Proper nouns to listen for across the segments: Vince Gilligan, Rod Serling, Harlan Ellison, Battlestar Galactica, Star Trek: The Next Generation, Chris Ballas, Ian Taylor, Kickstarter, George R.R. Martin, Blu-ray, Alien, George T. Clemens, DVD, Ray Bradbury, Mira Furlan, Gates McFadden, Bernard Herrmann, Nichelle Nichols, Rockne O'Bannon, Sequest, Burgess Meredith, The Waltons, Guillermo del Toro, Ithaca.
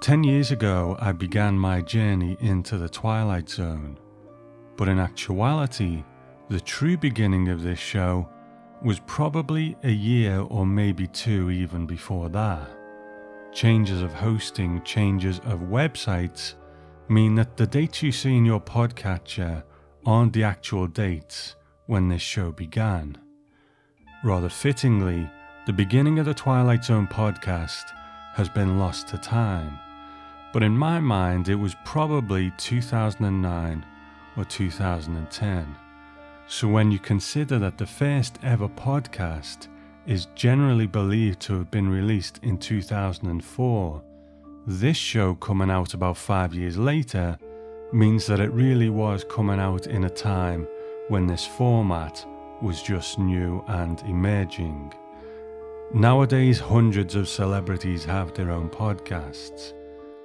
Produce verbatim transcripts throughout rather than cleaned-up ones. Ten years ago, I began my journey into the Twilight Zone, but in actuality, the true beginning of this show was probably a year or maybe two even before that. Changes of hosting, changes of websites mean that the dates you see in your podcatcher aren't the actual dates when this show began. Rather fittingly, the beginning of the Twilight Zone podcast has been lost to time, but in my mind it was probably two thousand nine or two thousand ten. So when you consider that the first ever podcast is generally believed to have been released in two thousand four, this show coming out about five years later means that it really was coming out in a time when this format was just new and emerging. Nowadays, hundreds of celebrities have their own podcasts.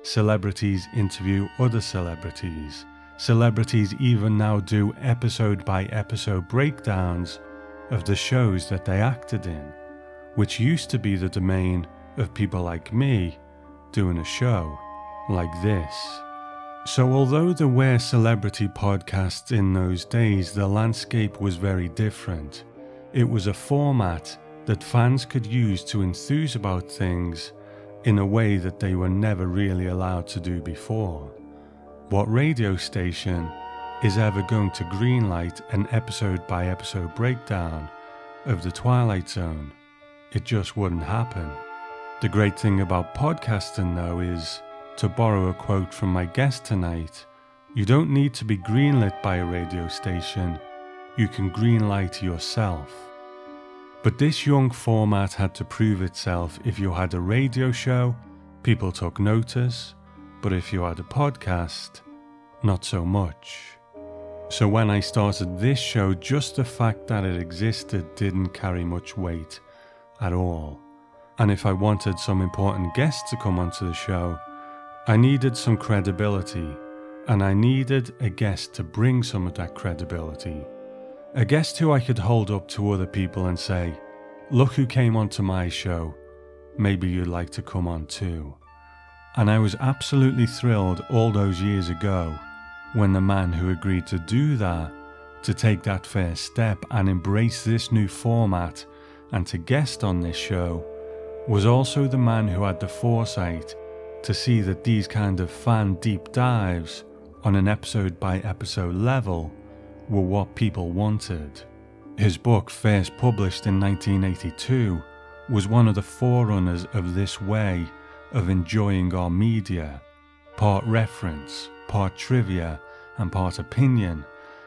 Celebrities interview other celebrities. Celebrities even now do episode-by-episode breakdowns of the shows that they acted in, which used to be the domain of people like me doing a show like this. So although there were celebrity podcasts in those days, the landscape was very different. It was a format that fans could use to enthuse about things in a way that they were never really allowed to do before. What radio station is ever going to greenlight an episode-by-episode breakdown of The Twilight Zone? It just wouldn't happen. The great thing about podcasting, though, is, to borrow a quote from my guest tonight, you don't need to be greenlit by a radio station, you can greenlight yourself. But this young format had to prove itself. If you had a radio show, people took notice, but if you had a podcast, not so much. So when I started this show, just the fact that it existed didn't carry much weight at all. And if I wanted some important guests to come onto the show, I needed some credibility, and I needed a guest to bring some of that credibility. A guest who I could hold up to other people and say, "Look who came onto my show, maybe you'd like to come on too." And I was absolutely thrilled all those years ago when the man who agreed to do that, to take that first step and embrace this new format and to guest on this show, was also the man who had the foresight to see that these kind of fan deep dives on an episode by episode level were what people wanted. His book, first published in nineteen eighty-two, was one of the forerunners of this way of enjoying our media, part reference, part trivia, and part opinion.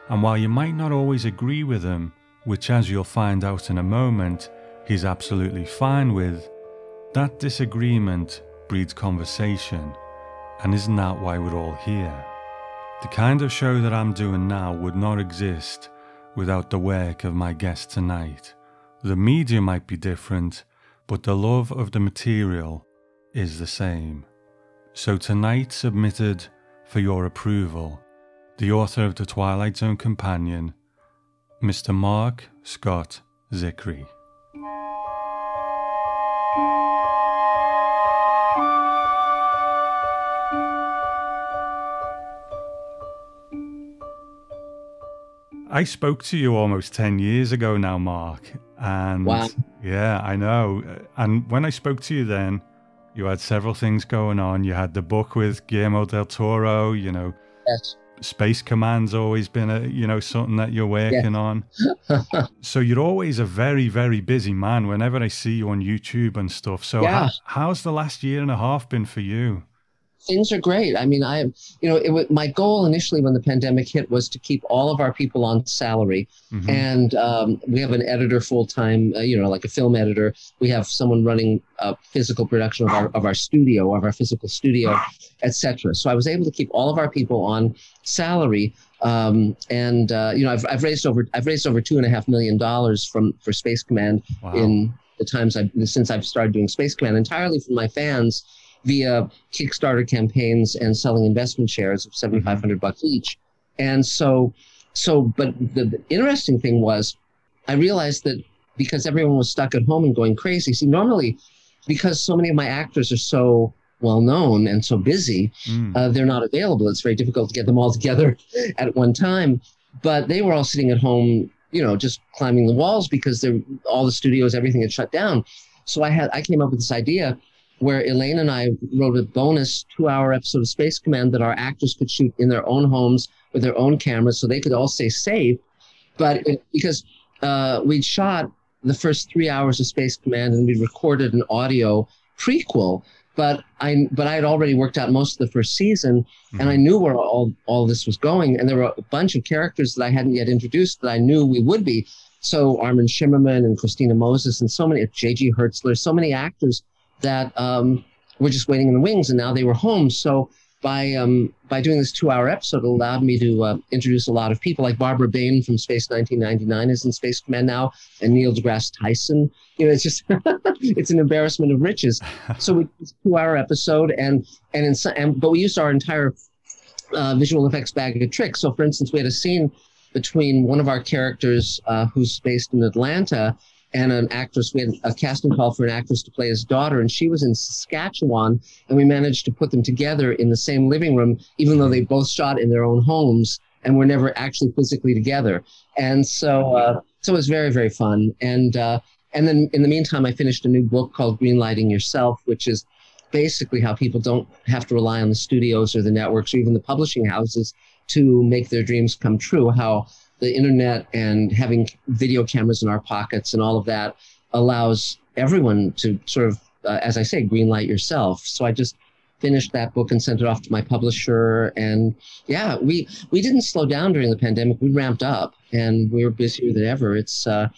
And while you might not always agree with him, which as you'll find out in a moment, he's absolutely fine with, that disagreement breeds conversation, and isn't that why we're all here? The kind of show that I'm doing now would not exist without the work of my guest tonight. The media might be different, but the love of the material is the same. So tonight, submitted for your approval, the author of The Twilight Zone Companion, Mister Mark Scott Zickrey. I spoke to you almost ten years ago now, Mark, and wow. Yeah, I know. And when I spoke to you then, you had several things going on. You had the book with Guillermo del Toro, you know. Yes. Space Command's always been a, you know, something that you're working yeah. on. So you're always a very, very busy man whenever I see you on YouTube and stuff. So yeah. how, how's the last year and a half been for you? Things are great. I mean, I am, you know, it was, my goal initially when the pandemic hit was to keep all of our people on salary. Mm-hmm. And um, we have an editor full-time, uh, you know, like a film editor. We have someone running a physical production of our, of our studio, of our physical studio, et cetera. So I was able to keep all of our people on salary. Um, and, uh, you know, I've, I've raised over, I've raised over two and a half million dollars from, for Space Command wow. in the times I've, since I've started doing Space Command, entirely from my fans, via Kickstarter campaigns and selling investment shares of seven thousand five hundred bucks each. And so So, but the, the interesting thing was, I realized that because everyone was stuck at home and going crazy. See, normally, because so many of my actors are so well-known and so busy, mm. uh, they're not available. It's very difficult to get them all together at one time. But they were all sitting at home, you know, just climbing the walls because they're, all the studios, everything had shut down. So I had I came up with this idea where Elaine and I wrote a bonus two-hour episode of Space Command that our actors could shoot in their own homes with their own cameras so they could all stay safe. But it, because uh, we'd shot the first three hours of Space Command and we recorded an audio prequel, but I but I had already worked out most of the first season, mm-hmm. and I knew where all, all this was going. And there were a bunch of characters that I hadn't yet introduced that I knew we would be. So Armin Shimerman and Christina Moses and so many, J G. Hertzler, so many actors that um, were just waiting in the wings, and now they were home. So by um, by doing this two-hour episode, it allowed me to uh, introduce a lot of people, like Barbara Bain from Space nineteen ninety-nine is in Space Command now, and Neil deGrasse Tyson. You know, it's just it's an embarrassment of riches. So we did this two-hour episode, and and, in, and but we used our entire uh, visual effects bag of tricks. So for instance, we had a scene between one of our characters uh, who's based in Atlanta and an actress. We had a casting call for an actress to play his daughter, and she was in Saskatchewan, and we managed to put them together in the same living room, even though they both shot in their own homes and were never actually physically together. And so uh, so it was very, very fun. And uh, and then in the meantime, I finished a new book called Greenlighting Yourself, which is basically how people don't have to rely on the studios or the networks or even the publishing houses to make their dreams come true, how the internet and having video cameras in our pockets and all of that allows everyone to sort of, uh, as I say, greenlight yourself. So I just finished that book and sent it off to my publisher. And yeah, we, we didn't slow down during the pandemic. We ramped up and we were busier than ever. It's, uh,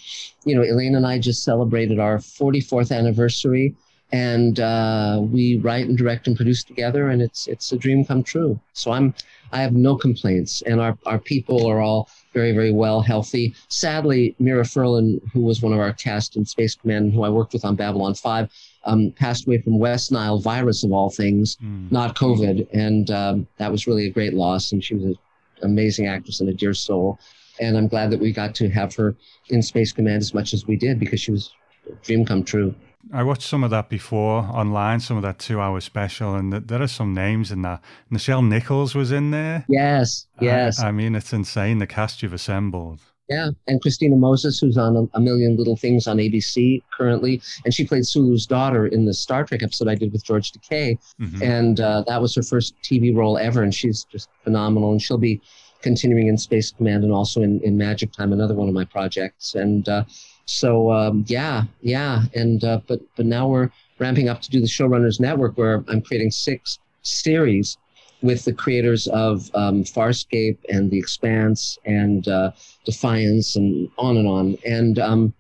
you know, Elaine and I just celebrated our forty-fourth anniversary, and uh, we write and direct and produce together, and it's it's a dream come true. So I'm I have no complaints, and our, our people are all very, very well, healthy. Sadly, Mira Furlan, who was one of our cast in Space Command, who I worked with on Babylon five, um, passed away from West Nile virus of all things, mm. not COVID, and um, that was really a great loss, and she was an amazing actress and a dear soul, and I'm glad that we got to have her in Space Command as much as we did, because she was a dream come true. I watched some of that before online, some of that two-hour special, and th- there are some names in that. Nichelle Nichols was in there. Yes, yes. I, I mean, it's insane, the cast you've assembled. Yeah, and Christina Moses, who's on A, a Million Little Things on A B C currently, and she played Sulu's daughter in the Star Trek episode I did with George Takei, mm-hmm. and uh, that was her first T V role ever, and she's just phenomenal, and she'll be continuing in Space Command and also in, in Magic Time, another one of my projects, and... Uh, So, um, yeah, yeah. And, uh, but, but now we're ramping up to do the Showrunners Network, where I'm creating six series with the creators of, um, Farscape and The Expanse and, uh, Defiance and on and on. And, um,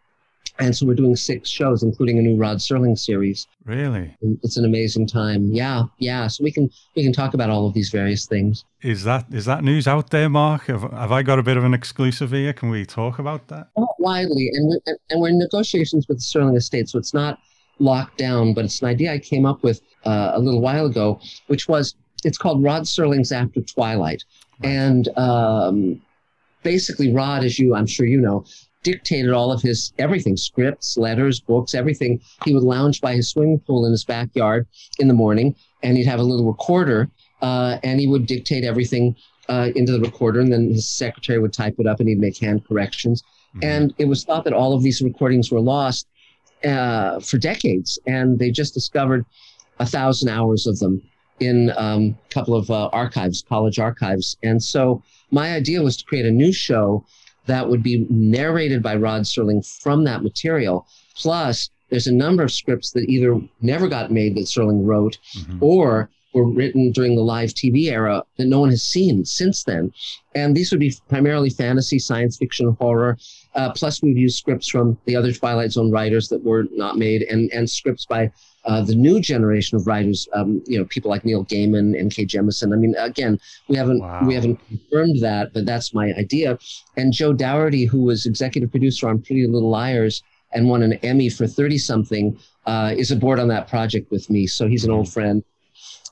and so we're doing six shows, including a new Rod Serling series. Really? It's an amazing time. Yeah, yeah. So we can we can talk about all of these various things. Is that is that news out there, Mark? Have, have I got a bit of an exclusive here? Can we talk about that? Not widely, and we're, and we're in negotiations with the Serling estate, so it's not locked down. But it's an idea I came up with uh, a little while ago, which was it's called Rod Serling's After Twilight, right. and um, basically Rod, as you I'm sure you know. dictated all of his everything, scripts, letters, books, everything. He would lounge by his swimming pool in his backyard in the morning, and he'd have a little recorder, uh, and he would dictate everything uh, into the recorder, and then his secretary would type it up, and he'd make hand corrections. Mm-hmm. And it was thought that all of these recordings were lost uh, for decades, and they just discovered a thousand hours of them in um, a couple of uh, archives, college archives. And so my idea was to create a new show that would be narrated by Rod Serling from that material. Plus, there's a number of scripts that either never got made that Serling wrote mm-hmm. or were written during the live T V era that no one has seen since then. And these would be primarily fantasy, science fiction, horror. Uh, plus, we've used scripts from the other Twilight Zone writers that were not made and, and scripts by uh, the new generation of writers, um, you know, people like Neil Gaiman and K. Jemison. I mean, again, we haven't wow. we haven't confirmed that, but that's my idea. And Joe Dougherty, who was executive producer on Pretty Little Liars and won an Emmy for thirty-something, uh, is aboard on that project with me. So he's an old friend.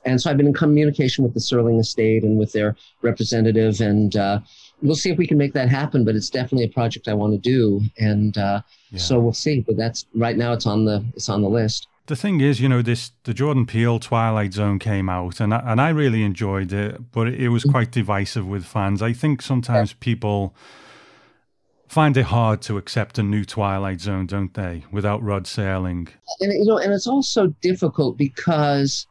And so I've been in communication with the Serling estate and with their representative, and uh, we'll see if we can make that happen, but it's definitely a project I want to do. And uh, yeah. so we'll see, but that's right now it's on the, it's on the list. The thing is, you know, this the Jordan Peele Twilight Zone came out, and I, and I really enjoyed it, but it was quite divisive with fans. I think sometimes people find it hard to accept a new Twilight Zone, don't they, without Rod Serling? And, you know, and it's also difficult because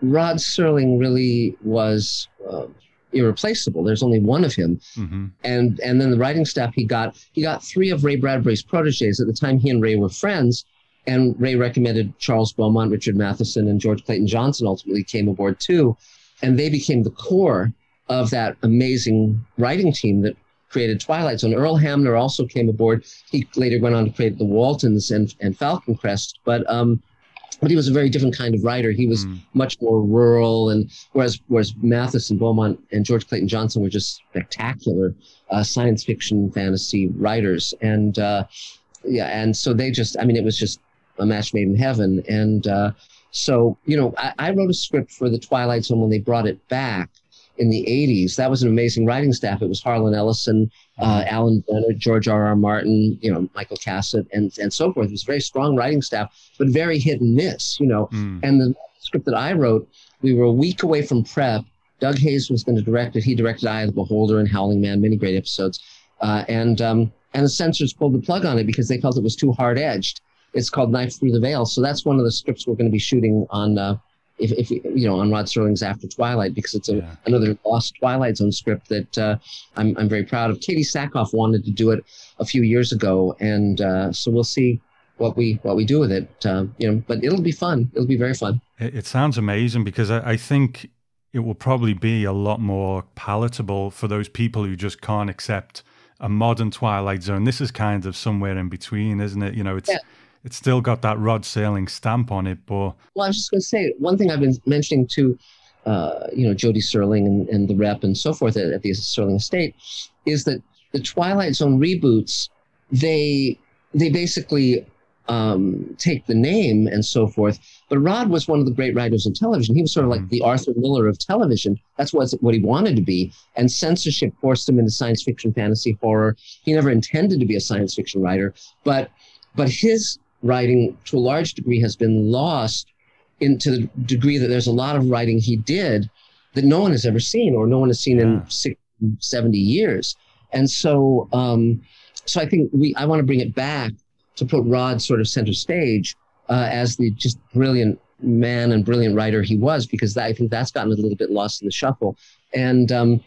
Rod Serling really was uh, irreplaceable. There's only one of him, mm-hmm. and and then the writing staff he got he got three of Ray Bradbury's proteges. At the time, he and Ray were friends. And Ray recommended Charles Beaumont, Richard Matheson, and George Clayton Johnson ultimately came aboard too. And they became the core of that amazing writing team that created Twilight Zone. Earl Hamner also came aboard. He later went on to create The Waltons and, and Falcon Crest. But um, but he was a very different kind of writer. He was mm. much more rural. And whereas, whereas Matheson, Beaumont, and George Clayton Johnson were just spectacular uh, science fiction fantasy writers. And uh, yeah, and so they just, I mean, it was just a match made in heaven. And uh, so, you know, I, I wrote a script for the Twilight Zone when they brought it back in the eighties. That was an amazing writing staff. It was Harlan Ellison, uh, Alan Bennett, George R R. Martin, you know, Michael Cassett, and, and so forth. It was a very strong writing staff, but very hit and miss, you know. Mm. And the script that I wrote, we were a week away from prep. Doug Hayes was going to direct it. He directed Eye of the Beholder and Howling Man, many great episodes. Uh, and um, and the censors pulled the plug on it because they felt it was too hard-edged. It's called Knife Through the Veil. So that's one of the scripts we're going to be shooting on, uh, if, if you know, on Rod Serling's After Twilight, because it's a, yeah. another lost Twilight Zone script that uh, I'm I'm very proud of. Katie Sackhoff wanted to do it a few years ago, and uh, so we'll see what we what we do with it. Uh, you know, but it'll be fun. It'll be very fun. It, it sounds amazing because I, I think it will probably be a lot more palatable for those people who just can't accept a modern Twilight Zone. This is kind of somewhere in between, isn't it? You know, it's. Yeah. It's still got that Rod Serling stamp on it, but... Well, I was just going to say, one thing I've been mentioning to, uh, you know, Jody Serling and, and the rep and so forth at, at the Serling estate is that the Twilight Zone reboots, they they basically um, take the name and so forth. But Rod was one of the great writers in television. He was sort of like mm. the Arthur Miller of television. That's what, what he wanted to be. And censorship forced him into science fiction, fantasy, horror. He never intended to be a science fiction writer, but but his... writing to a large degree has been lost into the degree that there's a lot of writing he did that no one has ever seen or no one has seen yeah. in sixty, seventy years. And so um, so I think we I want to bring it back to put Rod sort of center stage uh, as the just brilliant man and brilliant writer he was, because that, I think that's gotten a little bit lost in the shuffle. And, um,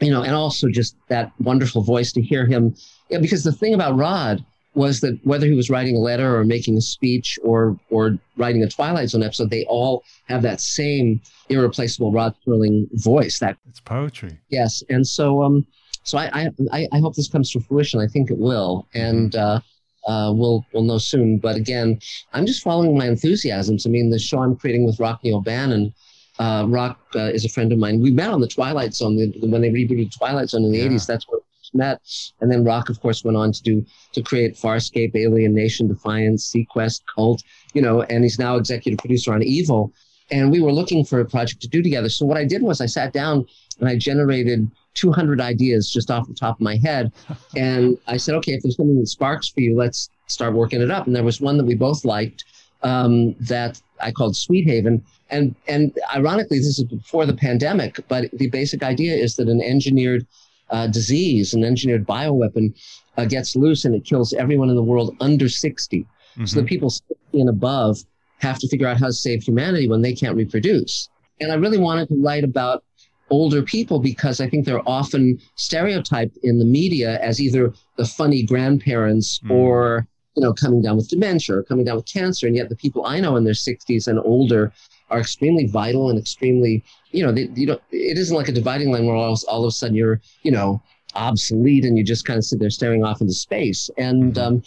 you know, and also just that wonderful voice to hear him. Yeah, because the thing about Rod was that whether he was writing a letter or making a speech or or writing a Twilight Zone episode, they all have that same irreplaceable Rod Serling voice. That it's poetry. Yes, and so um, so I I I hope this comes to fruition. I think it will, and uh, uh, we'll we'll know soon. But again, I'm just following my enthusiasms. I mean, the show I'm creating with Rockne O'Bannon, uh, Rock uh, is a friend of mine. We met on the Twilight Zone the, when they rebooted Twilight Zone in the yeah. eighties. That's what. Met, and then Rock, of course, went on to do to create Farscape, Alien Nation, Defiance, Sequest, Cult, you know, and he's now executive producer on Evil. And we were looking for a project to do together. So what I did was I sat down and I generated two hundred ideas just off the top of my head, and I said, okay, if there's something that sparks for you, let's start working it up. And there was one that we both liked um, that I called Sweet Haven, and and ironically, this is before the pandemic, but the basic idea is that an engineered Uh, disease, an engineered bioweapon uh, gets loose and it kills everyone in the world under sixty. Mm-hmm. So the people sixty and above have to figure out how to save humanity when they can't reproduce. And I really wanted to write about older people because I think they're often stereotyped in the media as either the funny grandparents mm-hmm. or, you know, coming down with dementia or coming down with cancer. And yet the people I know in their sixties and older are extremely vital and extremely, you know, they, you know, it isn't like a dividing line where all, all of a sudden you're, you know, obsolete and you just kind of sit there staring off into space. And mm-hmm. um,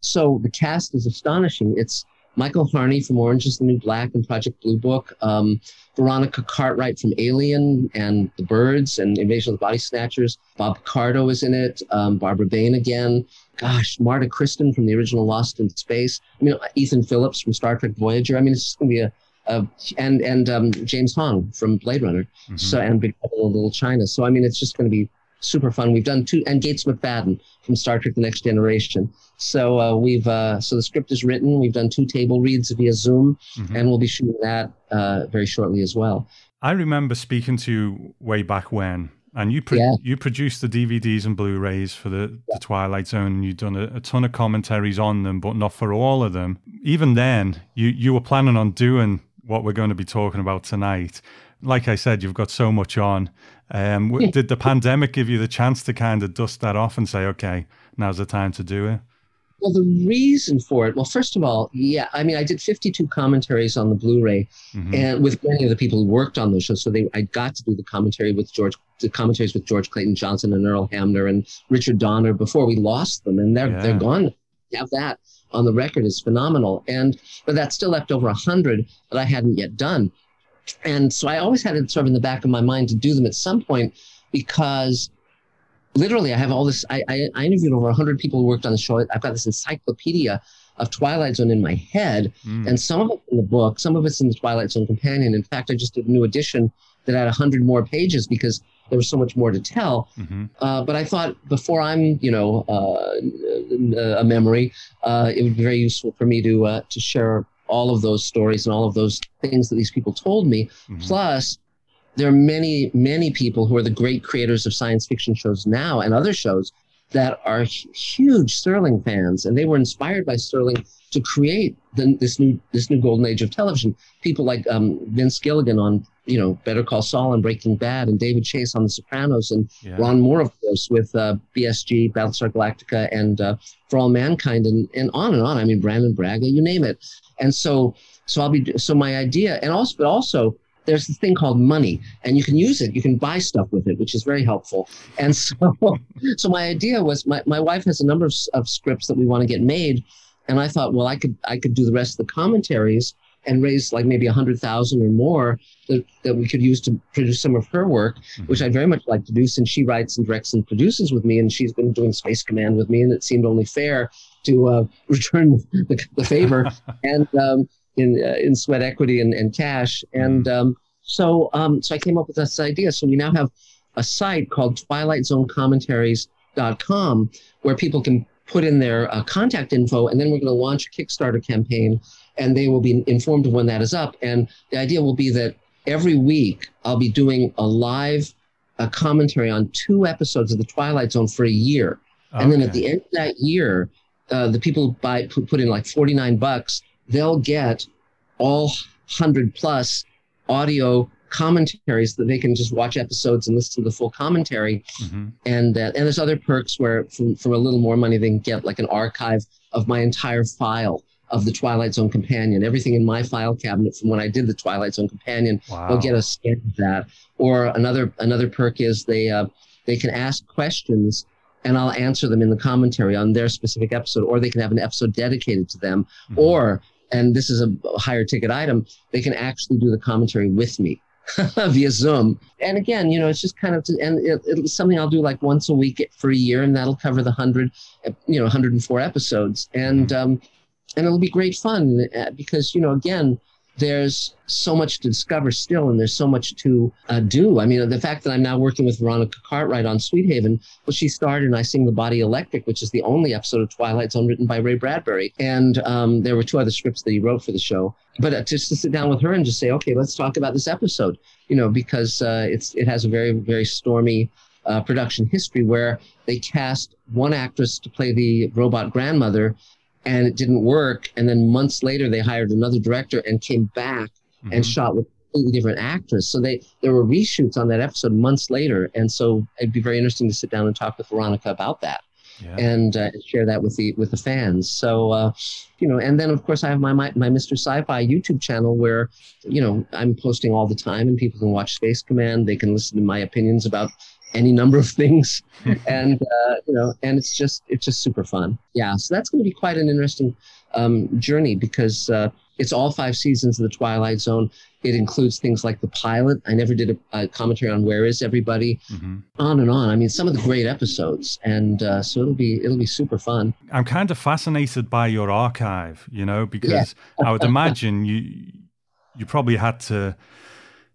so the cast is astonishing. It's Michael Harney from Orange is the New Black and Project Blue Book, um, Veronica Cartwright from Alien and The Birds and Invasion of the Body Snatchers. Bob Cardo is in it. Um, Barbara Bain again. Gosh, Marta Kristen from the original Lost in Space. I mean, Ethan Phillips from Star Trek Voyager. I mean, it's just going to be a Uh, and and um, James Hong from Blade Runner, mm-hmm. so and Big Trouble in Little China. So I mean, it's just going to be super fun. We've done two, and Gates McFadden from Star Trek: The Next Generation. So uh, we've uh, so the script is written. We've done two table reads via Zoom, mm-hmm. and we'll be shooting that uh, very shortly as well. I remember speaking to you way back when, and you pro- yeah. you produced the D V Ds and Blu-rays for the, yeah. the Twilight Zone, and you've done a, a ton of commentaries on them, but not for all of them. Even then, you you were planning on doing what we're going to be talking about tonight. Like I said, you've got so much on. Um, did the pandemic give you the chance to kind of dust that off and say, okay, now's the time to do it? Well, the reason for it, well, first of all, yeah, I mean, I did fifty-two commentaries on the Blu-ray, mm-hmm. and with many of the people who worked on those shows. So they, I got to do the commentary with George, the commentaries with George Clayton Johnson and Earl Hamner and Richard Donner before we lost them, and they're yeah. they're gone. Have that on the record is phenomenal, and but that still left over a hundred that I hadn't yet done, and so I always had it sort of in the back of my mind to do them at some point, because literally I have all this. I I, I interviewed over a hundred people who worked on the show. I've got this encyclopedia of Twilight Zone in my head, mm. and some of it's in the book, some of it's in the Twilight Zone Companion. In fact, I just did a new edition that had a hundred more pages because there was so much more to tell. Mm-hmm. Uh, but I thought before I'm, you know, uh, a memory, uh, it would be very useful for me to uh, to share all of those stories and all of those things that these people told me. Mm-hmm. Plus, there are many, many people who are the great creators of science fiction shows now and other shows that are huge Serling fans, and they were inspired by Serling to create the, this new this new golden age of television. People like um, Vince Gilligan on, you know, Better Call Saul and Breaking Bad, and David Chase on The Sopranos, and yeah. Ron Moore, of course, with uh, B S G, Battlestar Galactica, and uh, For All Mankind, and, and on and on. I mean, Brandon Braga, you name it. And so, so I'll be so my idea, and also, but also, there's this thing called money, and you can use it. You can buy stuff with it, which is very helpful. And so, so my idea was, my, my wife has a number of, of scripts that we want to get made, and I thought, well, I could I could do the rest of the commentaries and raise like maybe one hundred thousand dollars or more that, that we could use to produce some of her work, mm-hmm. which I'd very much like to do, since she writes and directs and produces with me, and she's been doing Space Command with me, and it seemed only fair to uh, return the, the favor and um, in uh, in sweat equity and, and cash. And um, so um, so I came up with this idea. So we now have a site called twilight zone commentaries dot com where people can put in their uh, contact info, and then we're going to launch a Kickstarter campaign, and they will be informed of when that is up. And the idea will be that every week I'll be doing a live uh, commentary on two episodes of The Twilight Zone for a year. Okay. And then at the end of that year, uh, the people buy p- put in like forty-nine bucks, they'll get all one hundred plus audio commentaries that they can just watch episodes and listen to the full commentary. Mm-hmm. And uh, and there's other perks where for, for a little more money, they can get like an archive of my entire file of The Twilight Zone Companion, everything in my file cabinet from when I did The Twilight Zone Companion. Wow. They'll get a scan of that. Or another another perk is they uh, they can ask questions, and I'll answer them in the commentary on their specific episode, or they can have an episode dedicated to them. Mm-hmm. Or, and this is a higher ticket item, they can actually do the commentary with me via Zoom. And again, you know, it's just kind of, to, and it, it's something I'll do like once a week for a year, and that'll cover the hundred, you know, one hundred four episodes. And, mm-hmm. um, And it'll be great fun because, you know, again, there's so much to discover still, and there's so much to uh, do. I mean, the fact that I'm now working with Veronica Cartwright on Sweet Haven, well, she starred in I Sing the Body Electric, which is the only episode of Twilight Zone written by Ray Bradbury. And um, there were two other scripts that he wrote for the show. But uh, just to sit down with her and just say, okay, let's talk about this episode, you know, because uh, it's it has a very, very stormy Uh, production history where they cast one actress to play the robot grandmother, and it didn't work. And then months later, they hired another director and came back, mm-hmm. and shot with a completely different actress. So they there were reshoots on that episode months later. And so it'd be very interesting to sit down and talk with Veronica about that, yeah. and uh, share that with the with the fans. So, uh, you know, and then, of course, I have my, my my Mister Sci-Fi YouTube channel where, you know, I'm posting all the time, and people can watch Space Command. They can listen to my opinions about any number of things, and uh, you know, and it's just it's just super fun. Yeah, so that's going to be quite an interesting um, journey, because uh, it's all five seasons of The Twilight Zone. It includes things like the pilot. I never did a, a commentary on Where Is Everybody, mm-hmm. on and on. I mean, some of the great episodes, and uh, so it'll be it'll be super fun. I'm kind of fascinated by your archive, you know, because yeah. I would imagine you you probably had to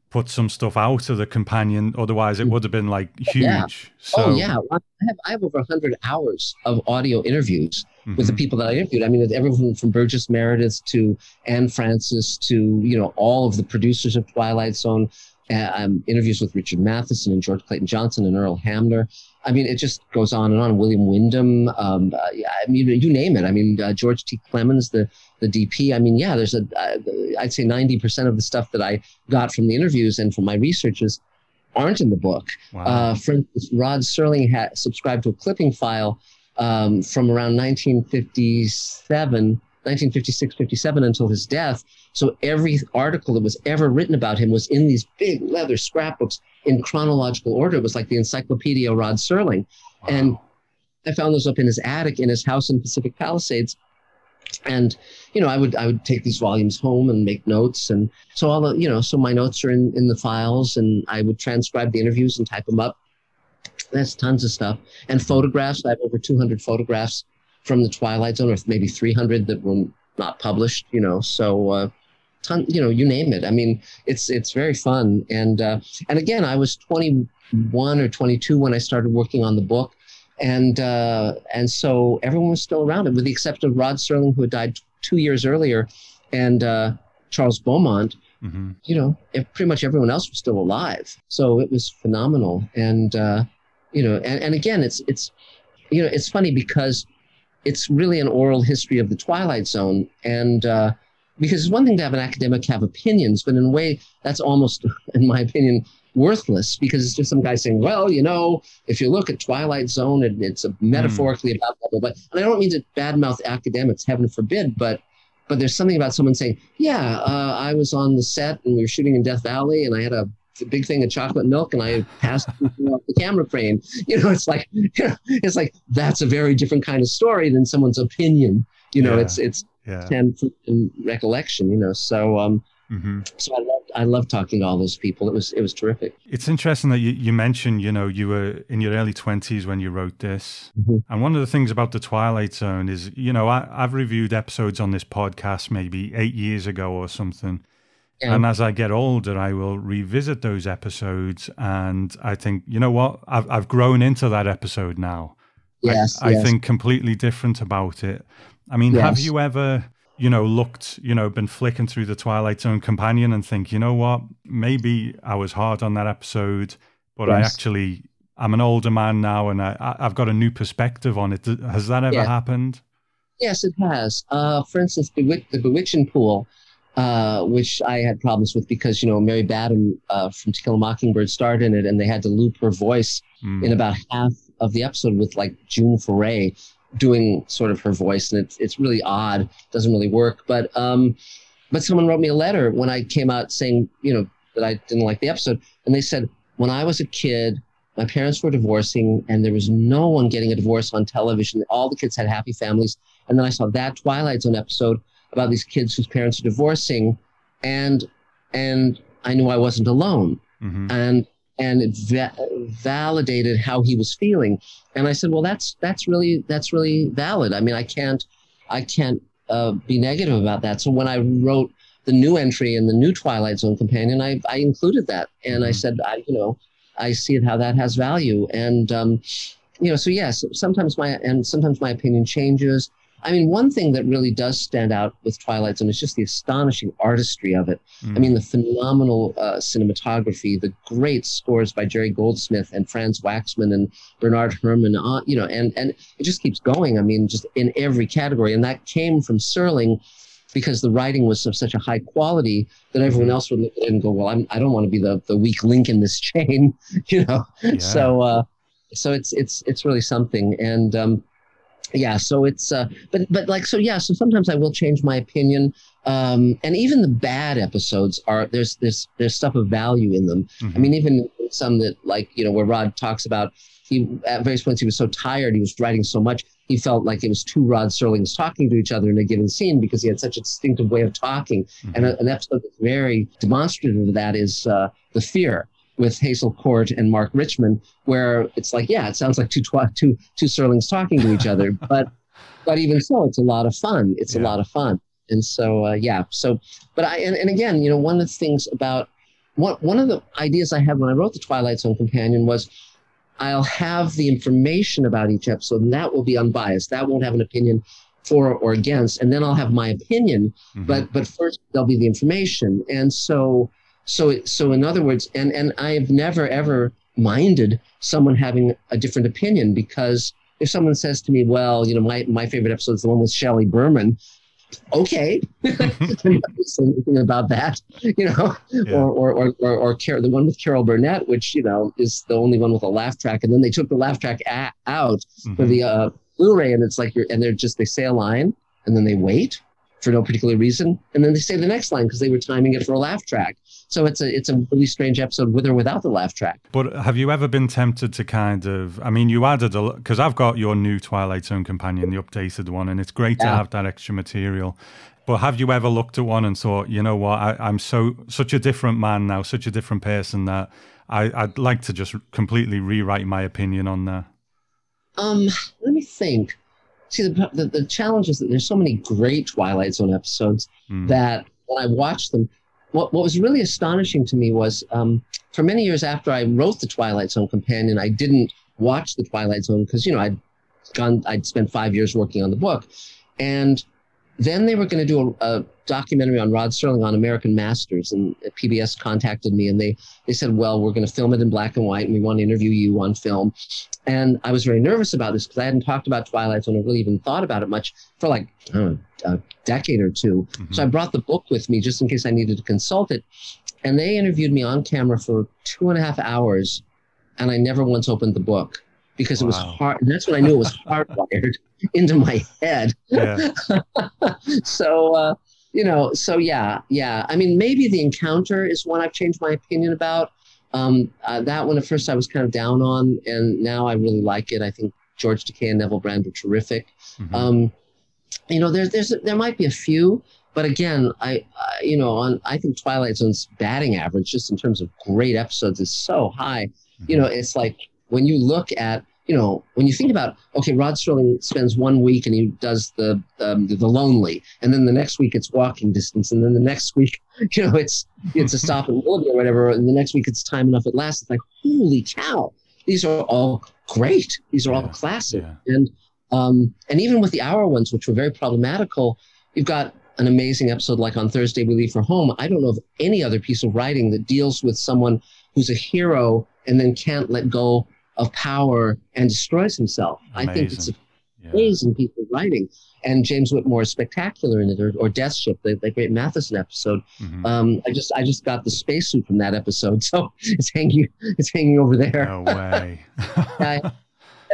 put some stuff out of the companion, otherwise it would have been like huge. Yeah. So oh, yeah, I have I have over one hundred hours of audio interviews mm-hmm. with the people that I interviewed. I mean, it's everyone from Burgess Meredith to Anne Francis to, you know, all of the producers of Twilight Zone. Uh, um, interviews with Richard Matheson and George Clayton Johnson and Earl Hamner. I mean, it just goes on and on. William Wyndham, um, uh, I mean, you name it. I mean, uh, George T. Clemens, the the D P. I mean, yeah, there's a, uh, I'd say ninety percent of the stuff that I got from the interviews and from my researches aren't in the book. Wow. Uh, for instance, Rod Serling had subscribed to a clipping file um, from around nineteen fifty-seven nineteen fifty-six, fifty-seven until his death. So every article that was ever written about him was in these big leather scrapbooks in chronological order. It was like the Encyclopedia Rod Serling. Wow. And I found those up in his attic in his house in Pacific Palisades. And, you know, I would I would take these volumes home and make notes. And so all the, you know, so my notes are in, in the files, and I would transcribe the interviews and type them up. That's tons of stuff. And photographs. I have over two hundred photographs from the Twilight Zone, or maybe three hundred that were not published, you know, so, uh, ton, you know, you name it. I mean, it's, it's very fun. And, uh, and again, I was twenty-one or twenty-two when I started working on the book. And, uh, and so everyone was still around it, with the exception of Rod Serling, who had died t- two years earlier, and, uh, Charles Beaumont, mm-hmm. you know, if pretty much everyone else was still alive. So it was phenomenal. And, uh, you know, and, and again, it's, it's, you know, it's funny because it's really an oral history of the Twilight Zone. And uh, because it's one thing to have an academic have opinions, but in a way that's almost, in my opinion, worthless, because it's just some guy saying, well, you know, if you look at Twilight Zone, and it's a metaphorically mm. about blah, blah, blah. And I don't mean to badmouth academics, heaven forbid, but but there's something about someone saying, yeah, uh, I was on the set and we were shooting in Death Valley and I had a big thing of chocolate milk and I passed off the camera crane. You know, it's like, you know, it's like, that's a very different kind of story than someone's opinion. You know, yeah. it's, it's yeah. and, and recollection, you know? So, um, mm-hmm. so I loved, I loved talking to all those people. It was, it was terrific. It's interesting that you, you mentioned, you know, you were in your early twenties when you wrote this. Mm-hmm. And one of the things about the Twilight Zone is, you know, I, I've reviewed episodes on this podcast, maybe eight years ago or something. Yeah. And as I get older, I will revisit those episodes, and I think, you know what, I've I've grown into that episode now. Yes, I, yes. I think completely different about it. I mean, yes. Have you ever, you know, looked, you know, been flicking through the Twilight Zone companion and think, you know what, maybe I was hard on that episode, but yes. I actually, I'm an older man now, and I I've got a new perspective on it. Has that ever yeah. happened? Yes, it has. Uh, for instance, Bewitch- the Bewitching Pool. Uh, which I had problems with because, you know, Mary Badham uh, from To Kill a Mockingbird starred in it, and they had to loop her voice mm. in about half of the episode with like June Foray doing sort of her voice. And it's, it's really odd. Doesn't really work. But, um, but someone wrote me a letter when I came out saying, you know, that I didn't like the episode. And they said, when I was a kid, my parents were divorcing and there was no one getting a divorce on television. All the kids had happy families. And then I saw that Twilight Zone episode about these kids whose parents are divorcing, and and I knew I wasn't alone, mm-hmm. and and it va- validated how he was feeling. And I said, well, that's that's really that's really valid. I mean, I can't I can't uh, be negative about that. So when I wrote the new entry in the new Twilight Zone companion, I I included that, and mm-hmm. I said, I you know I see it how that has value, and um, you know, so yes, sometimes my and sometimes my opinion changes. I mean, one thing that really does stand out with Twilight Zone is just the astonishing artistry of it. Mm. I mean, the phenomenal uh, cinematography, the great scores by Jerry Goldsmith and Franz Waxman and Bernard Herrmann, uh, you know, and, and it just keeps going. I mean, just in every category. And that came from Serling because the writing was of such a high quality that everyone else would look at it and go, well, I'm, I don't want to be the, the weak link in this chain, you know. Yeah. So uh, so it's it's it's really something. And um yeah, so it's, uh, but, but like, so yeah, so sometimes I will change my opinion. Um, and even the bad episodes are, there's, there's, there's stuff of value in them. Mm-hmm. I mean, even some that like, you know, where Rod talks about, he, at various points, he was so tired, he was writing so much, he felt like it was two Rod Serlings talking to each other in a given scene because he had such a distinctive way of talking. Mm-hmm. And a, an episode that's very demonstrative of that is uh, The Fear, with Hazel Court and Mark Richmond, where it's like, yeah, it sounds like two twi- two two Serlings talking to each other, but but even so, it's a lot of fun. It's yeah. a lot of fun. And so, uh, yeah, so, but I, and, and again, you know, one of the things about, one, one of the ideas I had when I wrote the Twilight Zone Companion was I'll have the information about each episode, and that will be unbiased. That won't have an opinion for or against, and then I'll have my opinion, mm-hmm. but but first there'll be the information. And so, so, so in other words, and, and I've never, ever minded someone having a different opinion, because if someone says to me, well, you know, my, my favorite episode is the one with Shelley Berman, okay, something about that, you know, yeah. or, or, or, or, or Car- the one with Carol Burnett, which, you know, is the only one with a laugh track. And then they took the laugh track a- out mm-hmm. for the uh, Blu-ray, and it's like, you're, and they're just, they say a line and then they wait for no particular reason. And then they say the next line because they were timing it for a laugh track. So it's a it's a really strange episode with or without the laugh track. But have you ever been tempted to kind of, I mean, you added a, because I've got your new Twilight Zone Companion, the updated one, and it's great yeah. to have that extra material. But have you ever looked at one and thought, you know what, I, I'm so such a different man now, such a different person that I, I'd like to just completely rewrite my opinion on that? Um, let me think. See, the, the, the challenge is that there's so many great Twilight Zone episodes mm. that when I watch them, What what was really astonishing to me was um, for many years after I wrote the Twilight Zone Companion, I didn't watch the Twilight Zone because, you know, I'd gone, I'd spent five years working on the book. And then they were going to do a, a documentary on Rod Serling on American Masters, and P B S contacted me and they, they said, well, we're going to film it in black and white and we want to interview you on film. And I was very nervous about this because I hadn't talked about Twilight Zone or really even thought about it much for like I don't know, a decade or two. Mm-hmm. So I brought the book with me just in case I needed to consult it. And they interviewed me on camera for two and a half hours and I never once opened the book. Because wow. it was hard, and that's when I knew it was hardwired into my head. Yeah. so, uh, you know, so yeah, yeah. I mean, maybe The Encounter is one I've changed my opinion about. Um, uh, that one at first I was kind of down on, and now I really like it. I think George Takei and Neville Brand are terrific. Mm-hmm. Um, you know, there's there's there might be a few, but again, I, I you know, on I think Twilight Zone's batting average, just in terms of great episodes, is so high. Mm-hmm. You know, it's like. When you look at, you know, when you think about, okay, Rod Serling spends one week and he does the um, the Lonely, and then the next week it's Walking Distance, and then the next week, you know, it's it's A Stop and Willoughby or whatever, and the next week it's Time Enough at Last. It's like, holy cow, these are all great. These are yeah, all classic. Yeah. And um, and even with the hour ones, which were very problematical, you've got an amazing episode like on Thursday We Leave for Home. I don't know of any other piece of writing that deals with someone who's a hero and then can't let go of power and destroys himself. Amazing. I think it's amazing yeah. piece of writing. And James Whitmore is spectacular in it, or, or Death Ship, the, the great Matheson episode. Mm-hmm. Um, I just I just got the spacesuit from that episode, so it's hanging it's hanging over there. No way. I, I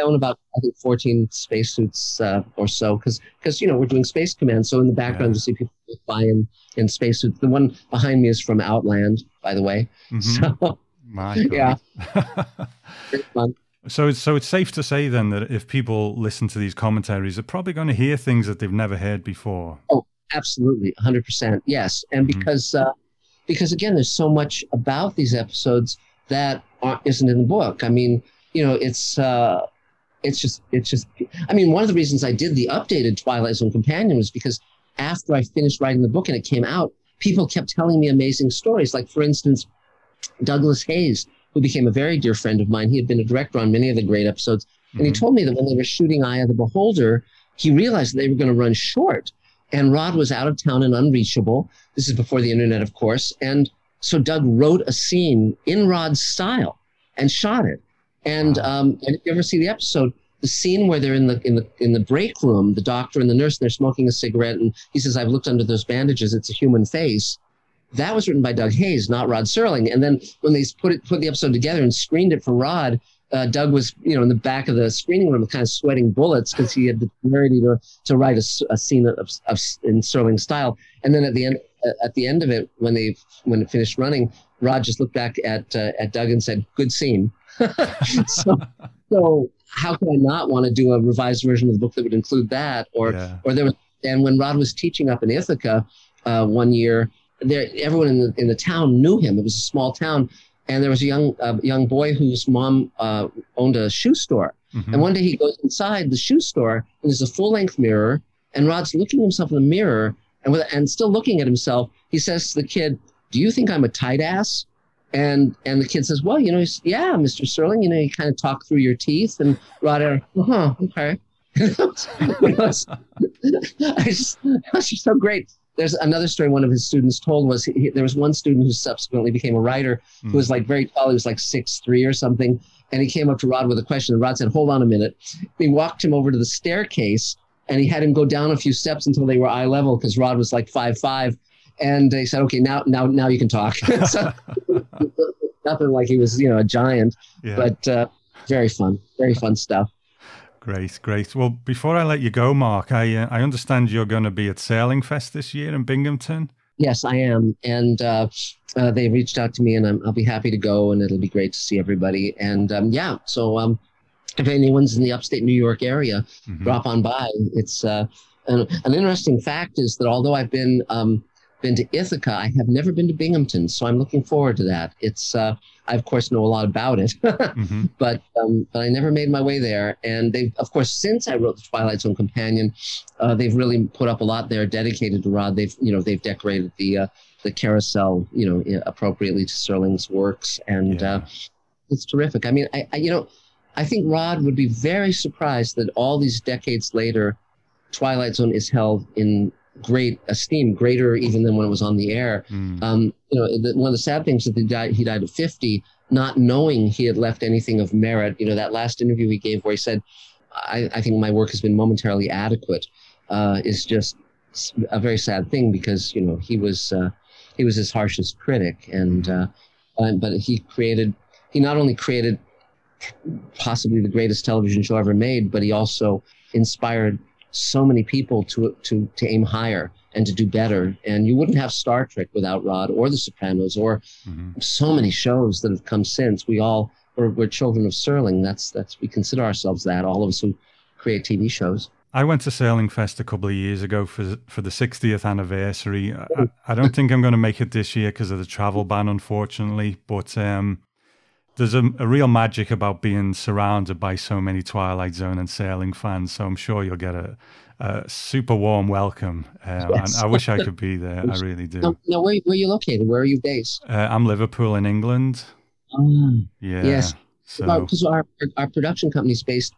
own about I think fourteen spacesuits uh, or so, because because you know we're doing Space Command, so in the background yeah. you see people buying in spacesuits. The one behind me is from Outland, by the way. Mm-hmm. So. My God. Yeah. so, so it's safe to say then that if people listen to these commentaries, they're probably going to hear things that they've never heard before. Oh, absolutely. one hundred percent. Yes. And mm-hmm. because, uh, because again, there's so much about these episodes that aren't, isn't in the book. I mean, you know, it's, uh, it's just, it's just, I mean, one of the reasons I did the updated Twilight Zone Companion was because after I finished writing the book and it came out, people kept telling me amazing stories. Like, for instance, Douglas Hayes, who became a very dear friend of mine, he had been a director on many of the great episodes, and mm-hmm. he told me that when they were shooting Eye of the Beholder, he realized they were going to run short, and Rod was out of town and unreachable. This is before the internet, of course, and so Doug wrote a scene in Rod's style and shot it. And wow. um, and if you ever see the episode, the scene where they're in the in the in the break room, the doctor and the nurse, and they're smoking a cigarette, and he says, "I've looked under those bandages; it's a human face." That was written by Doug Hayes, not Rod Serling. And then when they put it, put the episode together and screened it for Rod, uh, Doug was, you know, in the back of the screening room, kind of sweating bullets because he had the temerity to to write a, a scene of, of in Serling style. And then at the end, at the end of it, when they when it finished running, Rod just looked back at uh, at Doug and said, "Good scene." so, so how could I not want to do a revised version of the book that would include that? Or yeah. or there was, and when Rod was teaching up in Ithaca uh, one year. There, everyone in the in the town knew him. It was a small town, and there was a young uh, young boy whose mom uh, owned a shoe store. Mm-hmm. And one day he goes inside the shoe store, and there's a full length mirror, and Rod's looking at himself in the mirror, And with, and still looking at himself, he says to the kid, do you think I'm a tight ass? And and the kid says, well, you know, he's, yeah, Mister Serling, you know, you kind of talk through your teeth. And Rod Eric, uh-huh, okay. I just, that's just so great. There's another story one of his students told was he, there was one student who subsequently became a writer who mm. was like very tall. He was like six three or something. And he came up to Rod with a question. And Rod said, hold on a minute. He walked him over to the staircase and he had him go down a few steps until they were eye level because Rod was like five five. And they said, okay, now now, now you can talk. So, nothing like he was, you know, a giant, yeah. but uh, very fun, very fun stuff. Great, great. Well, before I let you go, Mark, I uh, I understand you're going to be at Sailing Fest this year in Binghamton. Yes, I am, and uh, uh, they reached out to me, and I'm, I'll be happy to go, and it'll be great to see everybody. And um, yeah, so um, if anyone's in the upstate New York area, mm-hmm. drop on by. It's uh, an, an interesting fact is that although I've been um, been to Ithaca, I have never been to Binghamton, so I'm looking forward to that. It's uh, I, of course, know a lot about it, mm-hmm. but um, but I never made my way there. And they, of course, since I wrote The Twilight Zone Companion, uh, they've really put up a lot there dedicated to Rod. They've, you know, they've decorated the uh, the carousel, you know, appropriately to Serling's works, and yeah. uh, it's terrific. I mean, I, I you know, I think Rod would be very surprised that all these decades later, Twilight Zone is held in great esteem, greater even than when it was on the air. Mm. Um, you know, the, one of the sad things that he died, he died at fifty, not knowing he had left anything of merit. You know, that last interview he gave where he said, I, I think my work has been momentarily adequate, uh, is just a very sad thing because, you know, he was, uh, he was his harshest critic. And, uh, and, but he created, he not only created possibly the greatest television show ever made, but he also inspired so many people to to to aim higher and to do better. And you wouldn't have Star Trek without Rod or The Sopranos or mm-hmm. so many shows that have come since. We all we're, we're children of Serling. That's that's we consider ourselves that, all of us who create T V shows. I went to Sailing Fest a couple of years ago for for the sixtieth anniversary. I, I don't think I'm going to make it this year because of the travel ban, unfortunately. But um, there's a, a real magic about being surrounded by so many Twilight Zone and Sailing fans, so I'm sure you'll get a, a super warm welcome. Um, yes. And I wish I could be there. I really do. Now, now where, where are you located? Where are you based? Uh, I'm Liverpool in England. Um, yeah. Yes. So well, because our our production company's based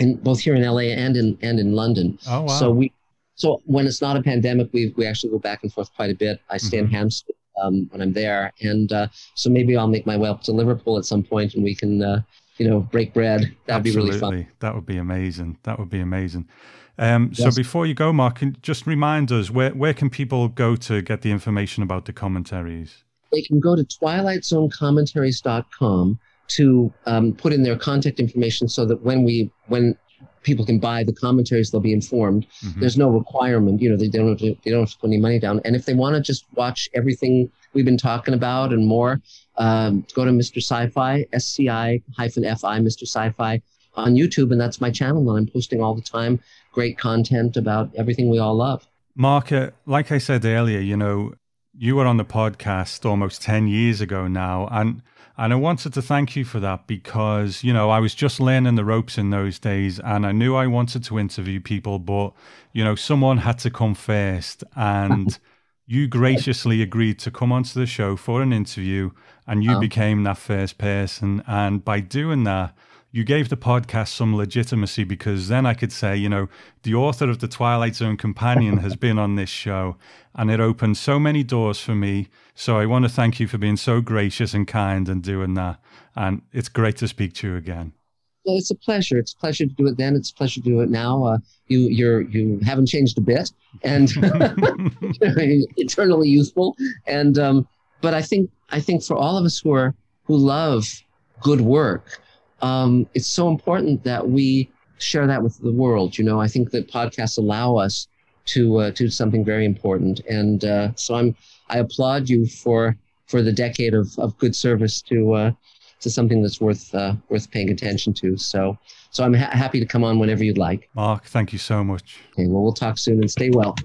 in both here in L A and in and in London. Oh wow. So we so when it's not a pandemic, we we actually go back and forth quite a bit. I stay mm-hmm. in Hampstead. Um, when I'm there, and uh, so maybe I'll make my way up to Liverpool at some point, and we can, uh, you know, break bread. That'd Absolutely. Be really fun. That would be amazing. That would be amazing. Um, yes. So before you go, Mark, just remind us where where can people go to get the information about the commentaries? They can go to twilight zone commentaries dot com to um, put in their contact information, so that when we when people can buy the commentaries, they'll be informed. Mm-hmm. There's no requirement, you know, they don't have to, they don't have to put any money down. And if they want to just watch everything we've been talking about and more, um, go to Mister Sci-Fi, S C I hyphen F I, Mister Sci-Fi on YouTube. And that's my channel. And I'm posting all the time, great content about everything we all love. Mark, uh, like I said earlier, you know, you were on the podcast almost ten years ago now. And And I wanted to thank you for that because, you know, I was just learning the ropes in those days and I knew I wanted to interview people, but, you know, someone had to come first. And you graciously agreed to come onto the show for an interview and you oh. became that first person. And by doing that, you gave the podcast some legitimacy because then I could say, you know, the author of The Twilight Zone Companion has been on this show and it opened so many doors for me. So I want to thank you for being so gracious and kind and doing that. And it's great to speak to you again. Well, it's a pleasure. It's a pleasure to do it then. It's a pleasure to do it now. Uh, you you're, you haven't changed a bit and eternally youthful. And um, but I think I think for all of us who are who love good work, Um, it's so important that we share that with the world. You know, I think that podcasts allow us to uh, do something very important. And uh, so I'm, I applaud you for, for the decade of, of good service to, uh, to something that's worth, uh, worth paying attention to. So, so I'm ha- happy to come on whenever you'd like. Mark, thank you so much. Okay, well, we'll talk soon and stay well.